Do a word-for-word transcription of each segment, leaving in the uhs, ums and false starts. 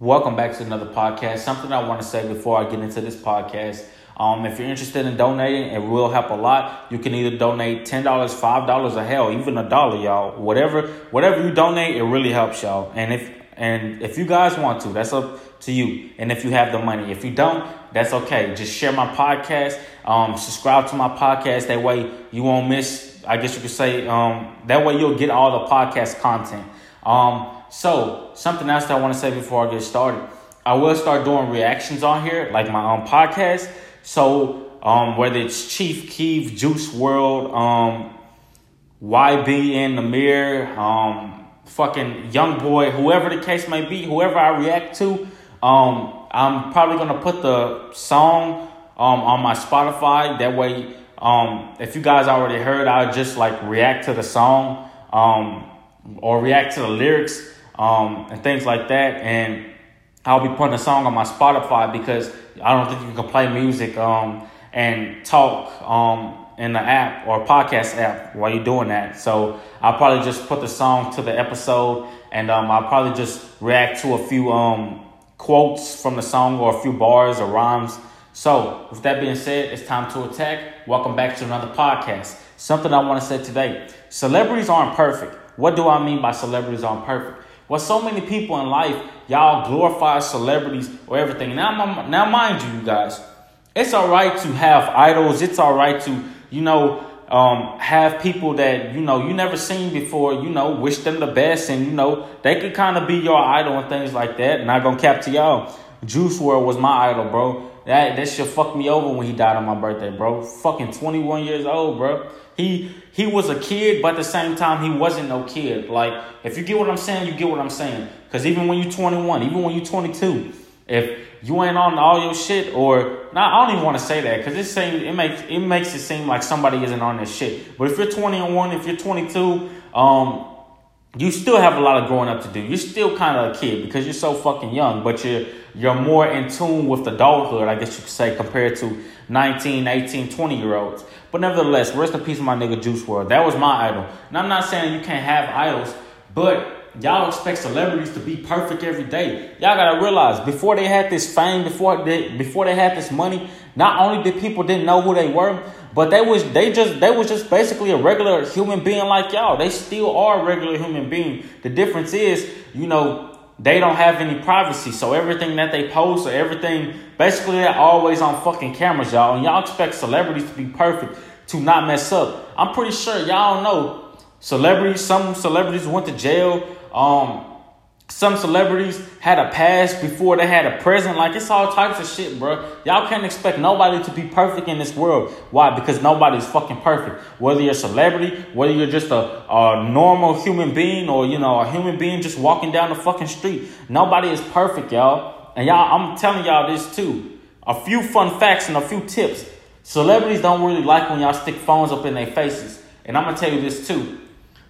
Welcome back to another podcast. Something I want to say before I get into this podcast. Um, if you're interested in donating, it will help a lot. You can either donate ten dollars, five dollars, or hell, even a dollar, y'all. Whatever, whatever you donate, it really helps y'all. And if and if you guys want to, that's up to you. And if you have the money, if you don't, that's okay. Just share my podcast. Um, subscribe to my podcast. That way you won't miss. I guess you could say um, that way you'll get all the podcast content. Um. So, something else that I want to say before I get started. I will start doing reactions on here, like my own podcast. So, um, whether it's Chief Keef, Juice world, um, Y B in the mirror, um, fucking Young Boy, whoever the case may be, whoever I react to, um, I'm probably going to put the song um, on my Spotify. That way, um, if you guys already heard, I'll just like react to the song um, or react to the lyrics. Um, and things like that, and I'll be putting a song on my Spotify because I don't think you can play music um, and talk um, in the app or podcast app while you're doing that. So I'll probably just put the song to the episode, and um, I'll probably just react to a few um, quotes from the song or a few bars or rhymes. So with that being said, it's time to attack. Welcome back to another podcast. Something I want to say today. Celebrities aren't perfect. What do I mean by celebrities aren't perfect? Well, so many people in life, y'all glorify celebrities or everything. Now, now, mind you, you guys, it's all right to have idols. It's all right to, you know, um, have people that, you know, you never seen before, you know, wish them the best. And, you know, they could kind of be your idol and things like that. Not going to cap to y'all. Juice world was my idol, bro. That, that shit fucked me over when he died on my birthday, bro. Fucking twenty-one years old, bro. He he was a kid, but at the same time, he wasn't no kid. Like, if you get what I'm saying, you get what I'm saying. Because even when you're twenty-one, even when you're twenty-two, if you ain't on all your shit or... Nah, I don't even want to say that because it, it, makes, it makes it seem like somebody isn't on this shit. But if you're twenty-one, if you're twenty-two, um, you still have a lot of growing up to do. You're still kind of a kid because you're so fucking young, but you're... You're more in tune with adulthood, I guess you could say, compared to nineteen, eighteen, twenty-year-olds. But nevertheless, rest in peace, my nigga Juice world. That was my idol. And I'm not saying you can't have idols, but y'all expect celebrities to be perfect every day. Y'all got to realize, before they had this fame, before they, before they had this money, not only did people didn't know who they were, but they was they just they was just basically a regular human being like y'all. They still are a regular human being. The difference is, you know, they don't have any privacy, so everything that they post or everything, basically they're always on fucking cameras, y'all. And y'all expect celebrities to be perfect, to not mess up. I'm pretty sure y'all know celebrities, some celebrities went to jail. Um, some celebrities had a past before they had a present. Like, it's all types of shit, bro. Y'all can't expect nobody to be perfect in this world. Why? Because nobody's fucking perfect. Whether you're a celebrity, whether you're just a, a normal human being or, you know, a human being just walking down the fucking street. Nobody is perfect, y'all. And y'all, I'm telling y'all this too. A few fun facts and a few tips. Celebrities don't really like when y'all stick phones up in their faces. And I'm going to tell you this too.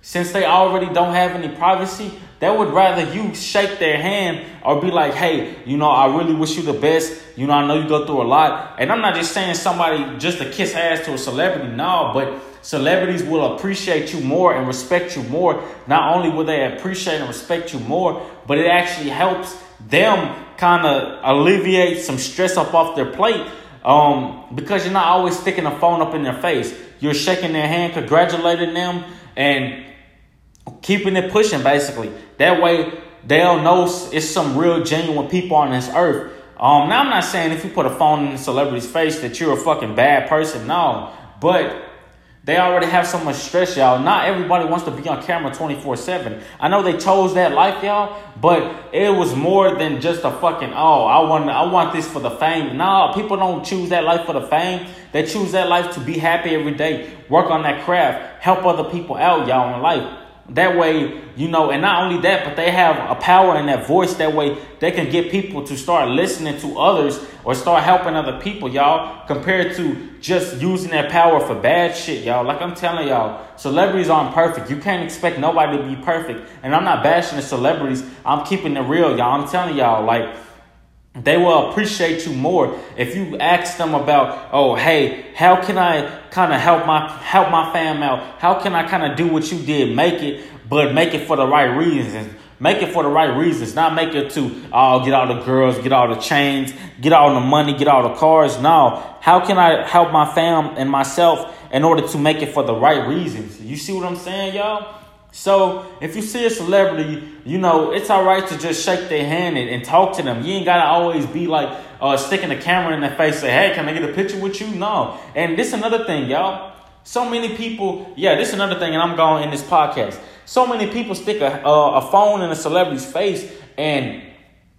Since they already don't have any privacy, they would rather you shake their hand or be like, hey, you know, I really wish you the best. You know, I know you go through a lot. And I'm not just saying somebody just to kiss ass to a celebrity. No, but celebrities will appreciate you more and respect you more. Not only will they appreciate and respect you more, but it actually helps them kind of alleviate some stress up off their plate. Um, because you're not always sticking a phone up in their face. You're shaking their hand, congratulating them, and keeping it pushing, basically. That way, they'll know it's some real genuine people on this earth. Um, now, I'm not saying if you put a phone in a celebrity's face that you're a fucking bad person. No, but they already have so much stress, y'all. Not everybody wants to be on camera twenty-four seven. I know they chose that life, y'all, but it was more than just a fucking, oh, I want I want this for the fame. No, people don't choose that life for the fame. They choose that life to be happy every day, work on that craft, help other people out, y'all, in life. That way, you know, and not only that, but they have a power in that voice. That way, they can get people to start listening to others or start helping other people, y'all, compared to just using that power for bad shit, y'all. Like I'm telling y'all, celebrities aren't perfect. You can't expect nobody to be perfect. And I'm not bashing the celebrities. I'm keeping it real, y'all. I'm telling y'all, like, they will appreciate you more if you ask them about, oh, hey, how can I kind of help my help my fam out? How can I kind of do what you did, make it, but make it for the right reasons? Make it for the right reasons. Not make it to, oh, get all the girls, get all the chains, get all the money, get all the cars. No. How can I help my fam and myself in order to make it for the right reasons? You see what I'm saying, y'all? So if you see a celebrity, you know, it's all right to just shake their hand and, and talk to them. You ain't got to always be like uh, sticking the camera in their face, say, hey, can I get a picture with you? No. And this is another thing, y'all. So many people. Yeah, this is another thing. And I'm going in this podcast. So many people stick a, uh, a phone in a celebrity's face. And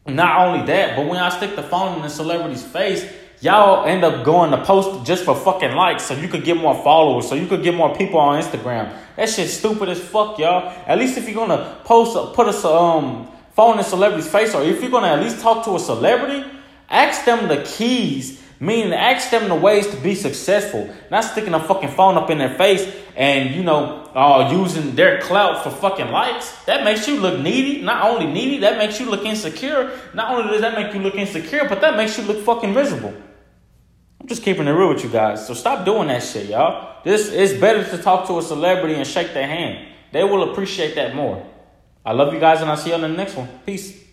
not only that, but when I stick the phone in a celebrity's face, y'all end up going to post just for fucking likes so you could get more followers, so you could get more people on Instagram. That shit's stupid as fuck, y'all. At least if you're going to post, a, put a um, phone in a celebrity's face, or if you're going to at least talk to a celebrity, ask them the keys, meaning ask them the ways to be successful. Not sticking a fucking phone up in their face and, you know, uh, using their clout for fucking likes. That makes you look needy. Not only needy, that makes you look insecure. Not only does that make you look insecure, but that makes you look fucking miserable. I'm just keeping it real with you guys. So stop doing that shit, y'all. This is better to talk to a celebrity and shake their hand. They will appreciate that more. I love you guys, and I'll see you on the next one. Peace.